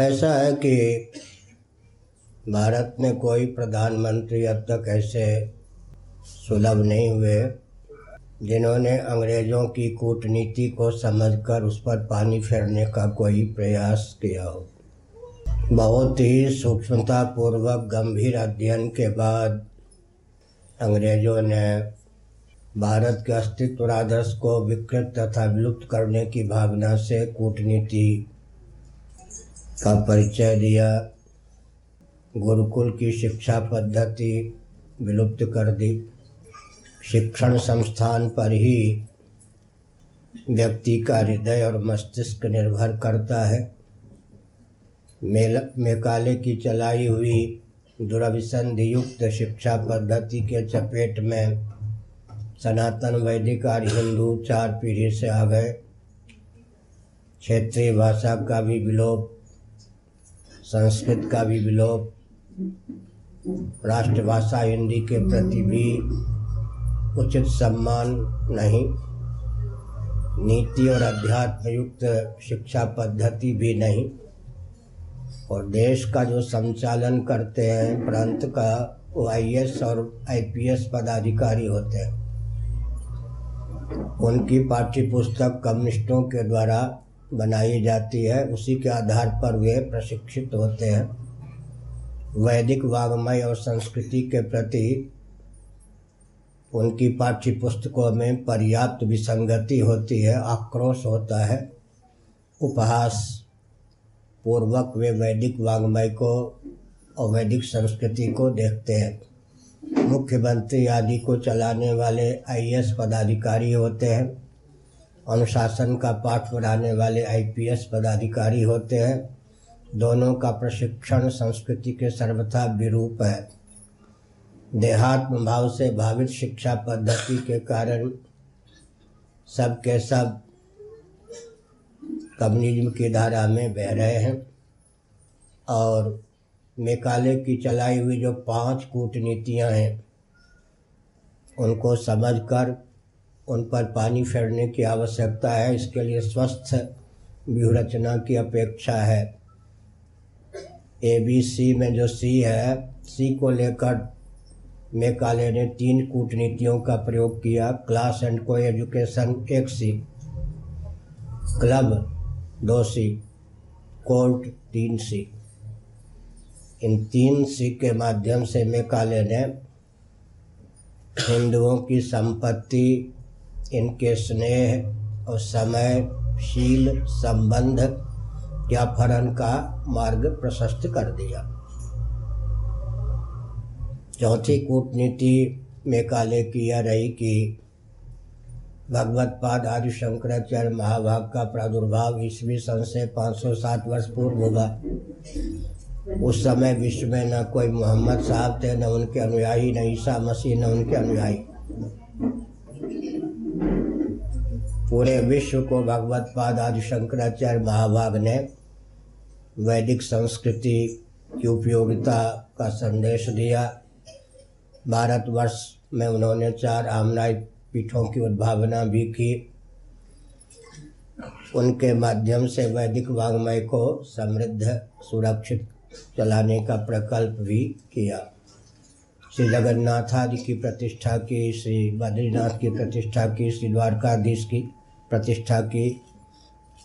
ऐसा है कि भारत में कोई प्रधानमंत्री अब तक ऐसे सुलभ नहीं हुए जिन्होंने अंग्रेज़ों की कूटनीति को समझकर उस पर पानी फेरने का कोई प्रयास किया हो। बहुत ही सूक्ष्मतापूर्वक गंभीर अध्ययन के बाद अंग्रेज़ों ने भारत के अस्तित्व आदर्श को विकृत तथा विलुप्त करने की भावना से कूटनीति का परिचय दिया, गुरुकुल की शिक्षा पद्धति विलुप्त कर दी, शिक्षण संस्थान पर ही व्यक्ति का हृदय और मस्तिष्क निर्भर करता है, मेकाले की चलाई हुई दुर्विसंधियुक्त शिक्षा पद्धति के चपेट में सनातन वैदिक आर्य हिंदू 4 पीढ़ी से आ गए, क्षेत्रीय भाषा का भी विलोप, संस्कृत का भी विलोप, राष्ट्रभाषा हिंदी के प्रति भी उचित सम्मान नहीं, नीति और अध्यात्मयुक्त शिक्षा पद्धति भी नहीं, और देश का जो संचालन करते हैं प्रांत का वो IAS और IPS पदाधिकारी होते हैं। उनकी पाठ्यपुस्तक कम्युनिस्टों के द्वारा बनाई जाती है, उसी के आधार पर वे प्रशिक्षित होते हैं। वैदिक वाङ्मय और संस्कृति के प्रति उनकी पाठ्यपुस्तकों में पर्याप्त विसंगति होती है, आक्रोश होता है, उपहास पूर्वक वे वैदिक वाङ्मय को और वैदिक संस्कृति को देखते हैं। मुख्यमंत्री आदि को चलाने वाले IAS पदाधिकारी होते हैं, अनुशासन का पाठ पढ़ाने वाले IPS पदाधिकारी होते हैं। दोनों का प्रशिक्षण संस्कृति के सर्वथा विरूप है। देहात्म भाव से भावित शिक्षा पद्धति के कारण सब के सब कम्युनिज्म की धारा में बह रहे हैं, और मेकाले की चलाई हुई जो 5 कूटनीतियाँ हैं उनको समझकर उन पर पानी फेरने की आवश्यकता है। इसके लिए स्वस्थ व्यूहरचना की अपेक्षा है। ABC में जो C है, C को लेकर मेकाले ने 3 कूटनीतियों का प्रयोग किया। Class and coeducation 1C, club 2C, court 3C। इन 3C के माध्यम से मेकाले ने हिंदुओं की संपत्ति, इनके स्नेह और समयशील संबंध के अपहरण का मार्ग प्रशस्त कर दिया। 4थी कूटनीति मेकाले की यह रही कि भगवत्पाद आदि शंकराचार्य महाभाग का प्रादुर्भाव ईस्वी सन से 507 वर्ष पूर्व हुआ। उस समय विश्व में न कोई मोहम्मद साहब थे, न उनके अनुयायी, न ईसा मसीह, न उनके अनुयायी। पूरे विश्व को भगवत्पाद आदि शंकराचार्य महाभाग ने वैदिक संस्कृति की उपयोगिता का संदेश दिया। भारतवर्ष में उन्होंने 4 आमनाई पीठों की उद्भावना भी की। उनके माध्यम से वैदिक वाङ्मय को समृद्ध सुरक्षित चलाने का प्रकल्प भी किया। श्री जगन्नाथादि की प्रतिष्ठा की, श्री बद्रीनाथ की प्रतिष्ठा की, श्री द्वारकाधीश की प्रतिष्ठा की,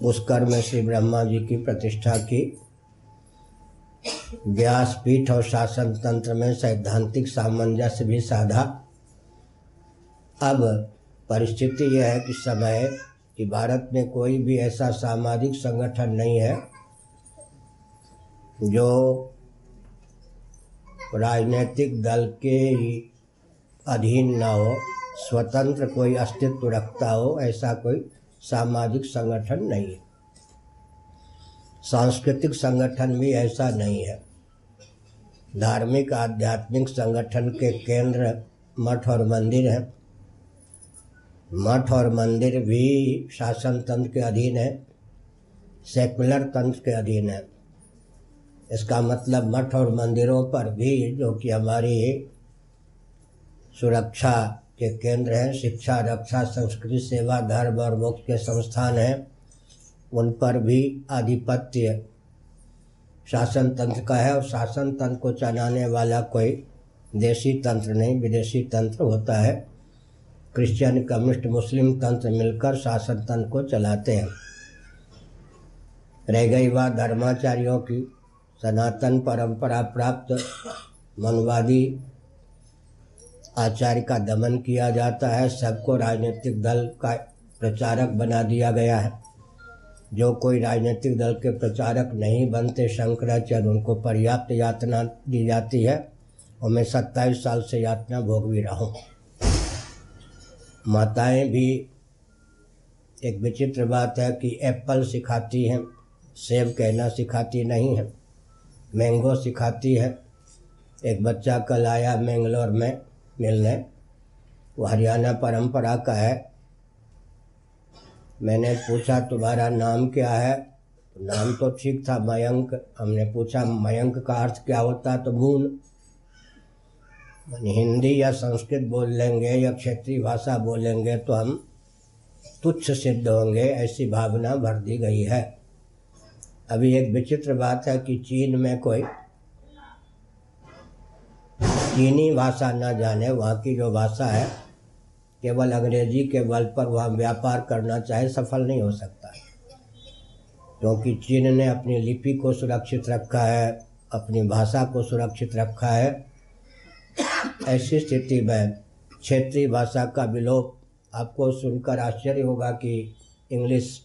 पुष्कर में श्री ब्रह्मा जी की प्रतिष्ठा की। व्यासपीठ और शासन तंत्र में सैद्धांतिक सामंजस्य भी साधा। अब परिस्थिति यह है कि समय कि भारत में कोई भी ऐसा सामाजिक संगठन नहीं है जो राजनीतिक दल के ही अधीन ना हो, स्वतंत्र कोई अस्तित्व रखता हो, ऐसा कोई सामाजिक संगठन नहीं है। सांस्कृतिक संगठन भी ऐसा नहीं है। धार्मिक आध्यात्मिक संगठन के केंद्र मठ और मंदिर हैं। मठ और मंदिर भी शासन तंत्र के अधीन है, सेकुलर तंत्र के अधीन है। इसका मतलब मठ और मंदिरों पर भी, जो कि हमारी सुरक्षा के केंद्र हैं, शिक्षा रक्षा संस्कृति सेवा धर्म और मोक्ष के संस्थान हैं, उन पर भी आधिपत्य शासन तंत्र का है और शासन तंत्र को चलाने वाला कोई देशी तंत्र नहीं, विदेशी तंत्र होता है। क्रिश्चियन, कम्युनिस्ट, मुस्लिम तंत्र मिलकर शासन तंत्र को चलाते हैं। रह गई बात धर्माचार्यों की, सनातन परंपरा प्राप्त मनवादी आचार्य का दमन किया जाता है। सबको राजनीतिक दल का प्रचारक बना दिया गया है। जो कोई राजनीतिक दल के प्रचारक नहीं बनते शंकराचार्य, उनको पर्याप्त यातना दी जाती है और मैं 27 साल से यातना भोग भी रहा हूँ। माताएं भी, एक विचित्र बात है कि एप्पल सिखाती हैं, सेब कहना सिखाती नहीं है, मैंगो सिखाती है। एक बच्चा कल आया मैंगलोर में मिलने, वो हरियाणा परंपरा का है। मैंने पूछा तुम्हारा नाम क्या है, नाम तो ठीक था मयंक। हमने पूछा मयंक का अर्थ क्या होता, तो मून। हिंदी या संस्कृत बोल लेंगे या क्षेत्रीय भाषा बोलेंगे तो हम तुच्छ सिद्ध होंगे, ऐसी भावना भर दी गई है। अभी एक विचित्र बात है कि चीन में कोई चीनी भाषा न जाने, वहाँ की जो भाषा है केवल अंग्रेजी के बल पर वहाँ व्यापार करना चाहे, सफल नहीं हो सकता, क्योंकि चीन ने अपनी लिपि को सुरक्षित रखा है, अपनी भाषा को सुरक्षित रखा है। ऐसी स्थिति में क्षेत्रीय भाषा का विलोप, आपको सुनकर आश्चर्य होगा कि इंग्लिश,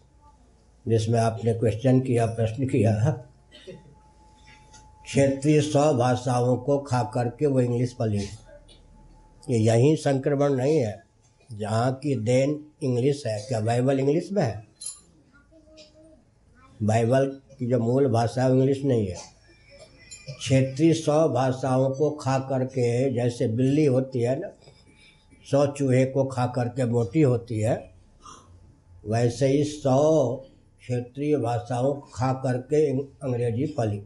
जिसमें आपने क्वेश्चन किया, प्रश्न किया, क्षेत्रीय 100 भाषाओं को खा करके वो इंग्लिश पली। ये यहीं संक्रमण नहीं है, जहाँ की देन इंग्लिश है। क्या बाइबल इंग्लिश में है? बाइबल की जो मूल भाषा इंग्लिश नहीं है। क्षेत्रीय 100 भाषाओं को खा करके, जैसे बिल्ली होती है ना, 100 चूहे को खा करके मोटी होती है, वैसे ही 100 क्षेत्रीय भाषाओं को खा करके अंग्रेजी पली।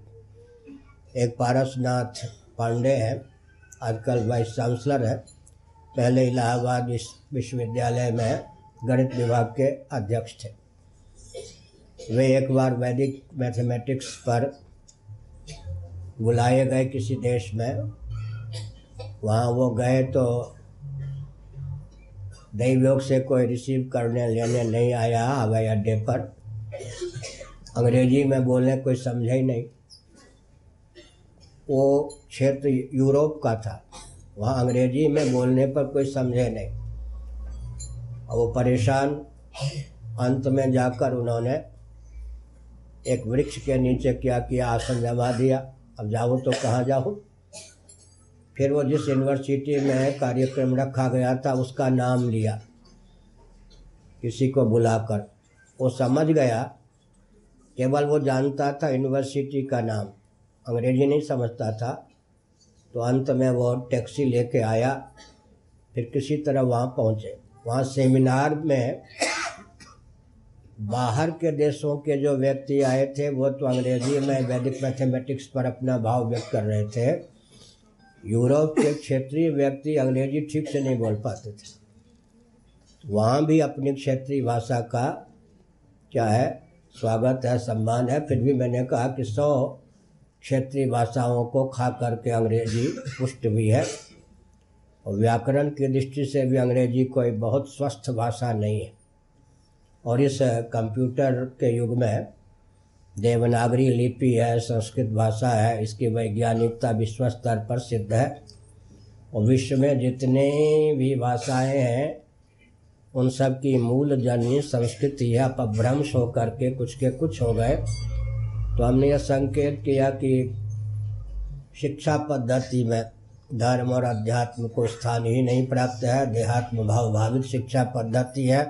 एक पारसनाथ पांडे हैं, आजकल वाइस चांसलर है, पहले इलाहाबाद विश्वविद्यालय में गणित विभाग के अध्यक्ष थे। वे एक बार वैदिक मैथमेटिक्स पर बुलाए गए किसी देश में, वहाँ वो गए तो दैवयोग से कोई रिसीव करने लेने नहीं आया हवाई अड्डे पर। अंग्रेजी में बोले, कोई समझा ही नहीं। वो क्षेत्र यूरोप का था, वहाँ अंग्रेजी में बोलने पर कोई समझे नहीं। वो परेशान, अंत में जाकर उन्होंने एक वृक्ष के नीचे क्या किया, आसन जमा दिया। अब जाऊँ तो कहाँ जाऊँ। फिर वो जिस यूनिवर्सिटी में कार्यक्रम रखा गया था उसका नाम लिया किसी को बुलाकर। वो समझ गया, केवल वो जानता था यूनिवर्सिटी का नाम, अंग्रेजी नहीं समझता था। तो अंत में वो टैक्सी लेके आया, फिर किसी तरह वहाँ पहुँचे। वहाँ सेमिनार में बाहर के देशों के जो व्यक्ति आए थे वो तो अंग्रेजी में वैदिक मैथमेटिक्स पर अपना भाव व्यक्त कर रहे थे। यूरोप के क्षेत्रीय व्यक्ति अंग्रेजी ठीक से नहीं बोल पाते थे। वहाँ भी अपनी क्षेत्रीय भाषा का क्या है, स्वागत है, सम्मान है। फिर भी मैंने कहा कि 100 क्षेत्रीय भाषाओं को खा करके अंग्रेजी पुष्ट भी है, और व्याकरण की दृष्टि से भी अंग्रेजी कोई बहुत स्वस्थ भाषा नहीं है। और इस कंप्यूटर के युग में देवनागरी लिपि है, संस्कृत भाषा है, इसकी वैज्ञानिकता विश्व स्तर पर सिद्ध है। और विश्व में जितने भी भाषाएं हैं उन सब की मूल जननी संस्कृत ही है। अपभ्रंश होकर के कुछ हो गए। तो हमने यह संकेत किया कि शिक्षा पद्धति में धर्म और अध्यात्म को स्थान ही नहीं प्राप्त है। देहात्म भाव भावित शिक्षा पद्धति है।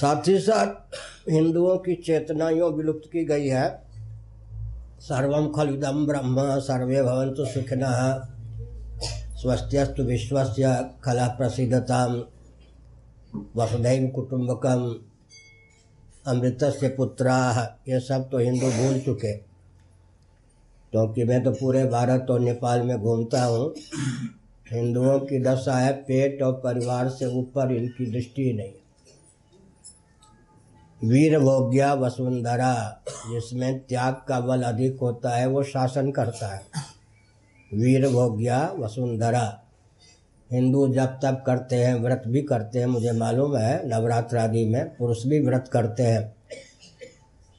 साथ ही साथ हिंदुओं की चेतना यों विलुप्त की गई है। सर्वम खलुदम ब्रह्म सर्वे भवन्तु सुखिनः स्वस्त्यस्तु विश्वस्य कला प्रसीदताम वसुधैव कुटुम्बकम अमृतस्य पुत्राः। ये सब तो हिंदू भूल चुके, क्योंकि मैं तो पूरे भारत और नेपाल में घूमता हूँ। हिंदुओं की दशा है पेट और परिवार से ऊपर इनकी दृष्टि नहीं। वीरभोग्या वसुंधरा, जिसमें त्याग का बल अधिक होता है वो शासन करता है। वीरभोग्या वसुंधरा हिंदू जब तब करते हैं, व्रत भी करते हैं, मुझे मालूम है नवरात्र आदि में पुरुष भी व्रत करते हैं,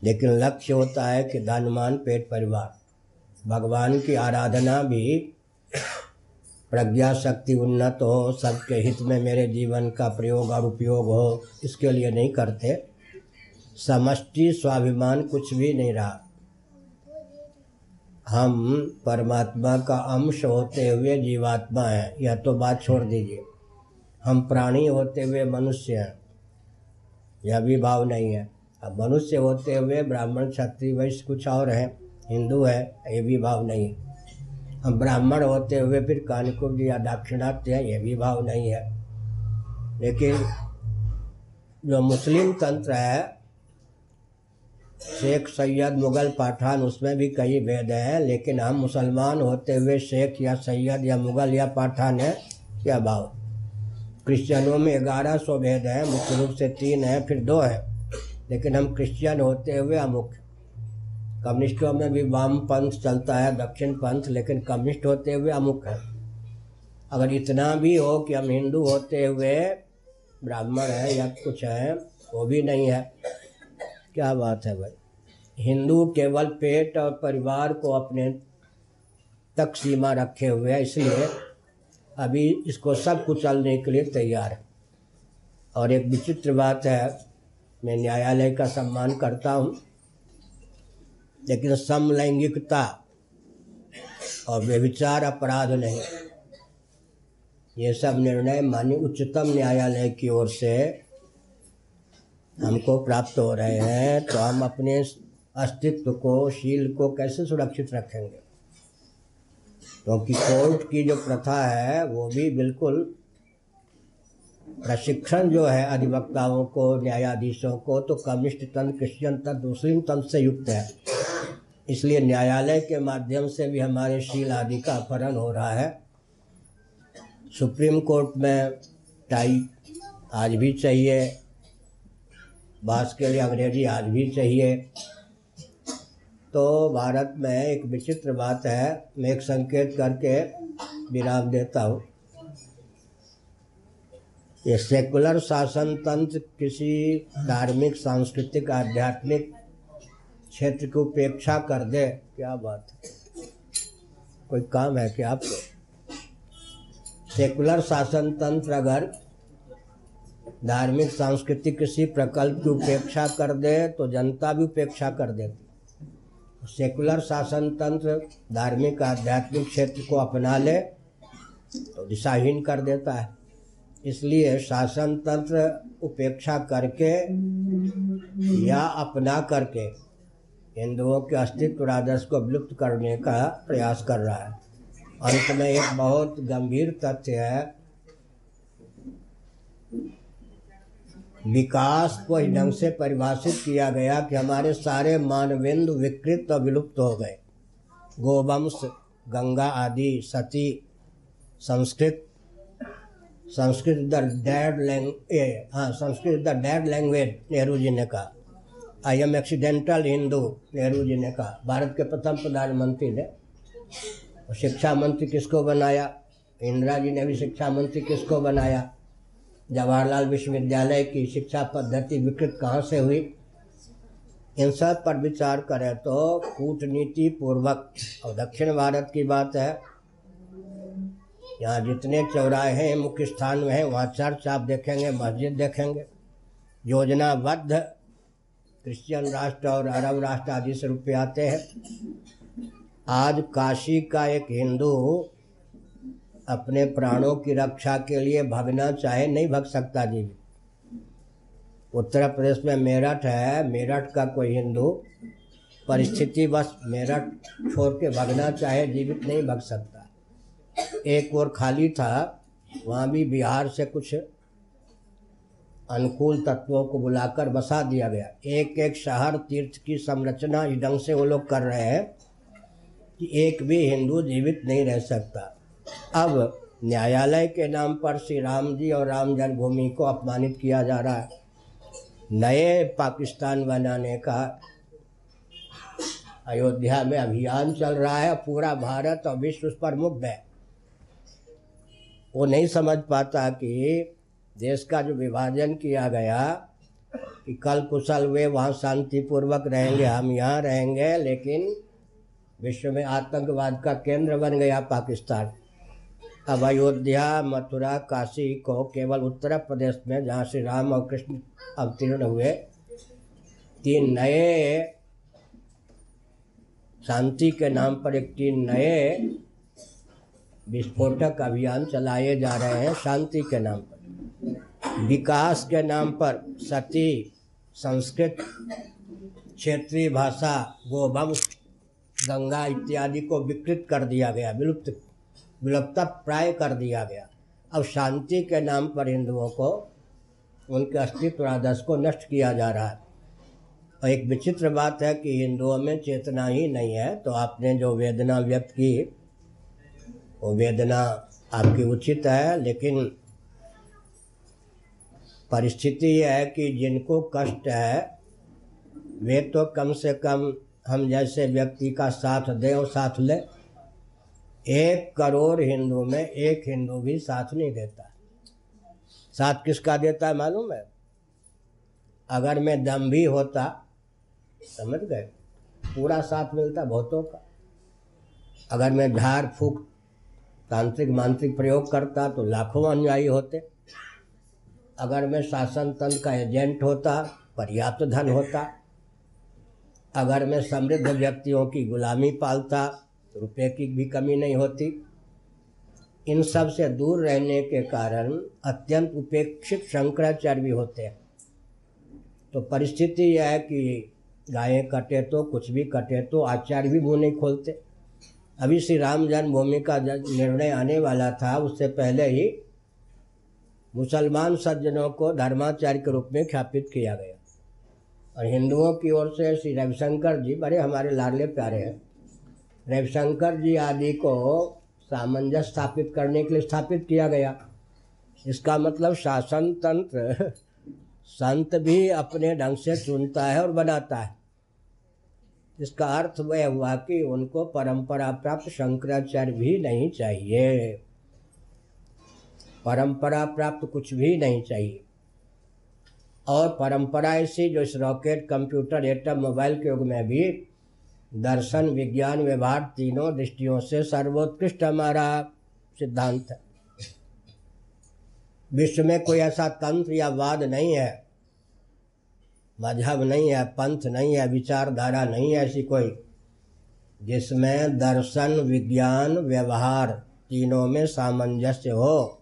लेकिन लक्ष्य होता है कि धन मान पेट परिवार। भगवान की आराधना भी प्रज्ञा शक्ति उन्नत हो, सबके हित में मेरे जीवन का प्रयोग और उपयोग हो, इसके लिए नहीं करते। समष्टि स्वाभिमान कुछ भी नहीं रहा। हम परमात्मा का अंश होते हुए जीवात्मा हैं, यह तो बात छोड़ दीजिए। हम प्राणी होते हुए मनुष्य हैं, यह भी भाव नहीं है। अब मनुष्य होते हुए ब्राह्मण क्षत्रिय वैश्य कुछ और हैं, हिंदू है, ये भी भाव नहीं है। हम ब्राह्मण होते हुए फिर कानकुब्ज या दाक्षिणात्य है, ये भी भाव नहीं है। लेकिन जो मुस्लिम तंत्र है, शेख सैयद मुग़ल पाठान, उसमें भी कई भेद हैं, लेकिन हम मुसलमान होते हुए शेख या सैयद या मुग़ल या पाठान है, क्या भाव। क्रिश्चियनों में 1100 भेद हैं, मुख्य रूप से 3 हैं फिर 2 हैं, लेकिन हम क्रिश्चियन होते हुए अमुख। कम्युनिस्टों में भी वाम पंथ चलता है, दक्षिण पंथ, लेकिन कम्युनिस्ट होते हुए अमुख है। अगर इतना भी हो कि हम हिंदू होते हुए ब्राह्मण है या कुछ है, वो भी नहीं है। क्या बात है भाई। हिंदू केवल पेट और परिवार को अपने तक सीमा रखे हुए है, इसलिए अभी इसको सब कुचलने के लिए तैयार है। और एक विचित्र बात है, मैं न्यायालय का सम्मान करता हूँ, लेकिन समलैंगिकता और व्यभिचार अपराध नहीं। ये सब निर्णय माननीय उच्चतम न्यायालय की ओर से हमको प्राप्त हो रहे हैं, तो हम अपने अस्तित्व को, शील को कैसे सुरक्षित रखेंगे? क्योंकि कोर्ट की जो प्रथा है वो भी बिल्कुल, प्रशिक्षण जो है अधिवक्ताओं को, न्यायाधीशों को, तो कम्युनिस्ट तंत्र, क्रिश्चियन तंत्र, मुस्लिम तंत्र से युक्त है। इसलिए न्यायालय के माध्यम से भी हमारे शील आदि का अपहरण हो रहा है। सुप्रीम कोर्ट में टाई आज भी चाहिए, बास के लिए अंग्रेजी आज भी चाहिए। तो भारत में एक विचित्र बात है, मैं एक संकेत करके विराम देता हूँ। ये सेकुलर शासन तंत्र किसी धार्मिक, सांस्कृतिक, आध्यात्मिक क्षेत्र की उपेक्षा कर दे, क्या बात है। कोई काम है क्या आपको? सेकुलर शासन तंत्र अगर धार्मिक, सांस्कृतिक किसी प्रकल्प की उपेक्षा कर दे तो जनता भी उपेक्षा कर देती। सेकुलर शासन तंत्र धार्मिक, आध्यात्मिक क्षेत्र को अपना ले तो दिशाहीन कर देता है। इसलिए शासन तंत्र उपेक्षा करके या अपना करके हिंदुओं के अस्तित्व राजस्व को विलुप्त करने का प्रयास कर रहा है। अंत में एक बहुत गंभीर तथ्य है, विकास को इस ढंग से परिभाषित किया गया कि हमारे सारे मानवेंद्र विकृत और विलुप्त हो गए। गोवंश, गंगा आदि, सती, Sanskrit the dead language, Nehru ji ने कहा। I am accidental Hindu, Nehru ji ने कहा। भारत के प्रथम प्रधानमंत्री ने। शिक्षा मंत्री किसको बनाया? इंदिरा जी ने भी शिक्षा मंत्री किसको बनाया? जवाहरलाल विश्वविद्यालय की शिक्षा पद्धति विकृत कहाँ से हुई? इन सब पर विचार करें तो कूटनीति पूर्वक, और दक्षिण भारत की बात है, यहाँ जितने चौराहे हैं मुख्य स्थान में हैं, वहाँ चर्च आप देखेंगे, मस्जिद देखेंगे, योजनाबद्ध क्रिश्चियन राष्ट्र और अरब राष्ट्र आदि से रुपये आते हैं। आज काशी का एक हिंदू अपने प्राणों की रक्षा के लिए भगना चाहे नहीं भग सकता जीवित। उत्तर प्रदेश में मेरठ है, मेरठ का कोई हिंदू परिस्थिति बस मेरठ छोड़ के भगना चाहे जीवित नहीं भग सकता। एक और खाली था, वहाँ भी बिहार से कुछ अनुकूल तत्वों को बुलाकर बसा दिया गया। एक एक शहर तीर्थ की संरचना इस ढंग से वो लोग कर रहे हैं कि एक भी हिंदू जीवित नहीं रह सकता। अब न्यायालय के नाम पर श्री राम जी और राम जन्मभूमि को अपमानित किया जा रहा है। नए पाकिस्तान बनाने का अयोध्या में अभियान चल रहा है। पूरा भारत और विश्व उस पर मुग्ध है। वो नहीं समझ पाता कि देश का जो विभाजन किया गया कि कल कुशल वे वहाँ शांतिपूर्वक रहेंगे, हम यहाँ रहेंगे, लेकिन विश्व में आतंकवाद का केंद्र बन गया पाकिस्तान। अब अयोध्या, मथुरा, काशी को केवल उत्तर प्रदेश में, जहाँ श्री राम और कृष्ण अवतीर्ण हुए, 3 नए शांति के नाम पर 3 नए विस्फोटक अभियान चलाए जा रहे हैं। शांति के नाम पर, विकास के नाम पर, सती, संस्कृत, क्षेत्रीय भाषा, गोवंश, गंगा इत्यादि को विकृत कर दिया गया, विलुप्त प्राय कर दिया गया। अब शांति के नाम पर हिंदुओं को, उनके अस्तित्व आदर्श को नष्ट किया जा रहा है। और एक विचित्र बात है कि हिंदुओं में चेतना ही नहीं है। तो आपने जो वेदना व्यक्त की, वो वेदना आपकी उचित है, लेकिन परिस्थिति यह है कि जिनको कष्ट है वे तो कम से कम हम जैसे व्यक्ति का साथ दें और साथ लें। 1 करोड़ हिंदू में 1 हिंदू भी साथ नहीं देता। साथ किसका देता है मालूम है? अगर मैं दम भी होता, समझ गए, पूरा साथ मिलता बहुतों का। अगर मैं झाड़ फूंक तांत्रिक मांत्रिक प्रयोग करता तो लाखों अनुयायी होते। अगर मैं शासन तंत्र का एजेंट होता, पर्याप्त धन होता। अगर मैं समृद्ध व्यक्तियों की गुलामी पालता, रुपए की भी कमी नहीं होती। इन सब से दूर रहने के कारण अत्यंत उपेक्षित शंकराचार्य भी होते हैं। तो परिस्थिति यह है कि गायें कटे तो कुछ भी कटे तो आचार्य भी मुँह नहीं खोलते। अभी श्री राम जन्मभूमि का निर्णय आने वाला था, उससे पहले ही मुसलमान सज्जनों को धर्माचार्य के रूप में ख्यापित किया गया। और हिंदुओं की ओर से श्री रविशंकर जी, बड़े हमारे लाडले प्यारे हैं, रविशंकर जी आदि को सामंजस्य स्थापित करने के लिए स्थापित किया गया। इसका मतलब शासन तंत्र संत भी अपने ढंग से चुनता है और बनाता है। इसका अर्थ वह हुआ कि उनको परंपरा प्राप्त शंकराचार्य भी नहीं चाहिए, परंपरा प्राप्त कुछ भी नहीं चाहिए। और परंपरा ऐसी जो इस रॉकेट, कंप्यूटर, एटम, मोबाइल के युग में भी दर्शन, विज्ञान, व्यवहार, तीनों दृष्टियों से सर्वोत्कृष्ट हमारा सिद्धांत है। विश्व में कोई ऐसा तंत्र या वाद नहीं है, मजहब नहीं है, पंथ नहीं है, विचारधारा नहीं है ऐसी कोई, जिसमें दर्शन, विज्ञान, व्यवहार तीनों में सामंजस्य हो।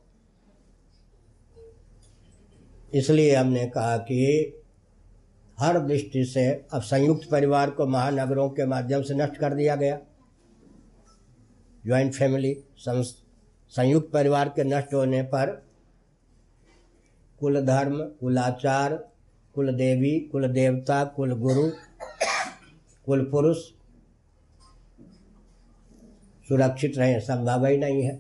इसलिए हमने कहा कि हर दृष्टि से अब संयुक्त परिवार को महानगरों के माध्यम से नष्ट कर दिया गया। ज्वाइंट फैमिली, संयुक्त परिवार के नष्ट होने पर कुल धर्म, कुलाचार, कुल देवी, कुल देवता, कुल गुरु, कुल पुरुष सुरक्षित रहे, संभव ही नहीं है।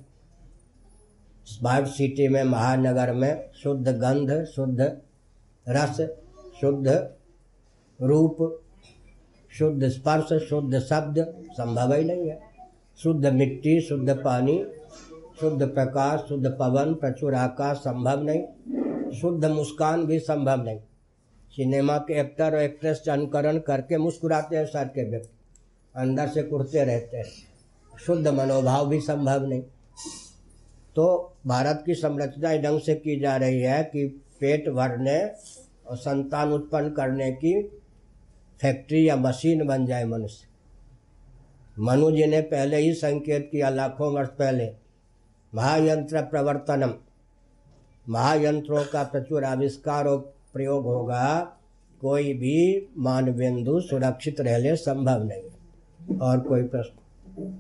स्मार्ट सिटी में, महानगर में शुद्ध गंध, शुद्ध रस, शुद्ध रूप, शुद्ध स्पर्श, शुद्ध शब्द, संभव ही नहीं है। शुद्ध मिट्टी, शुद्ध पानी, शुद्ध प्रकाश, शुद्ध पवन, प्रचुर आकाश, संभव नहीं। शुद्ध मुस्कान भी संभव नहीं। सिनेमा के एक्टर और एक्ट्रेस अनुकरण करके मुस्कुराते हैं, सर के व्यक्ति अंदर से कुड़ते रहते हैं। शुद्ध मनोभाव भी संभव नहीं। तो भारत की संरचना इस ढंग से की जा रही है कि पेट भरने और संतान उत्पन्न करने की फैक्ट्री या मशीन बन जाए मनुष्य। मनु जी ने पहले ही संकेत किया, लाखों वर्ष पहले, महायंत्र प्रवर्तनम, महायंत्रों का प्रचुर आविष्कार और प्रयोग होगा, कोई भी मानवेंदु सुरक्षित रह ले, संभव नहीं। और कोई प्रश्न?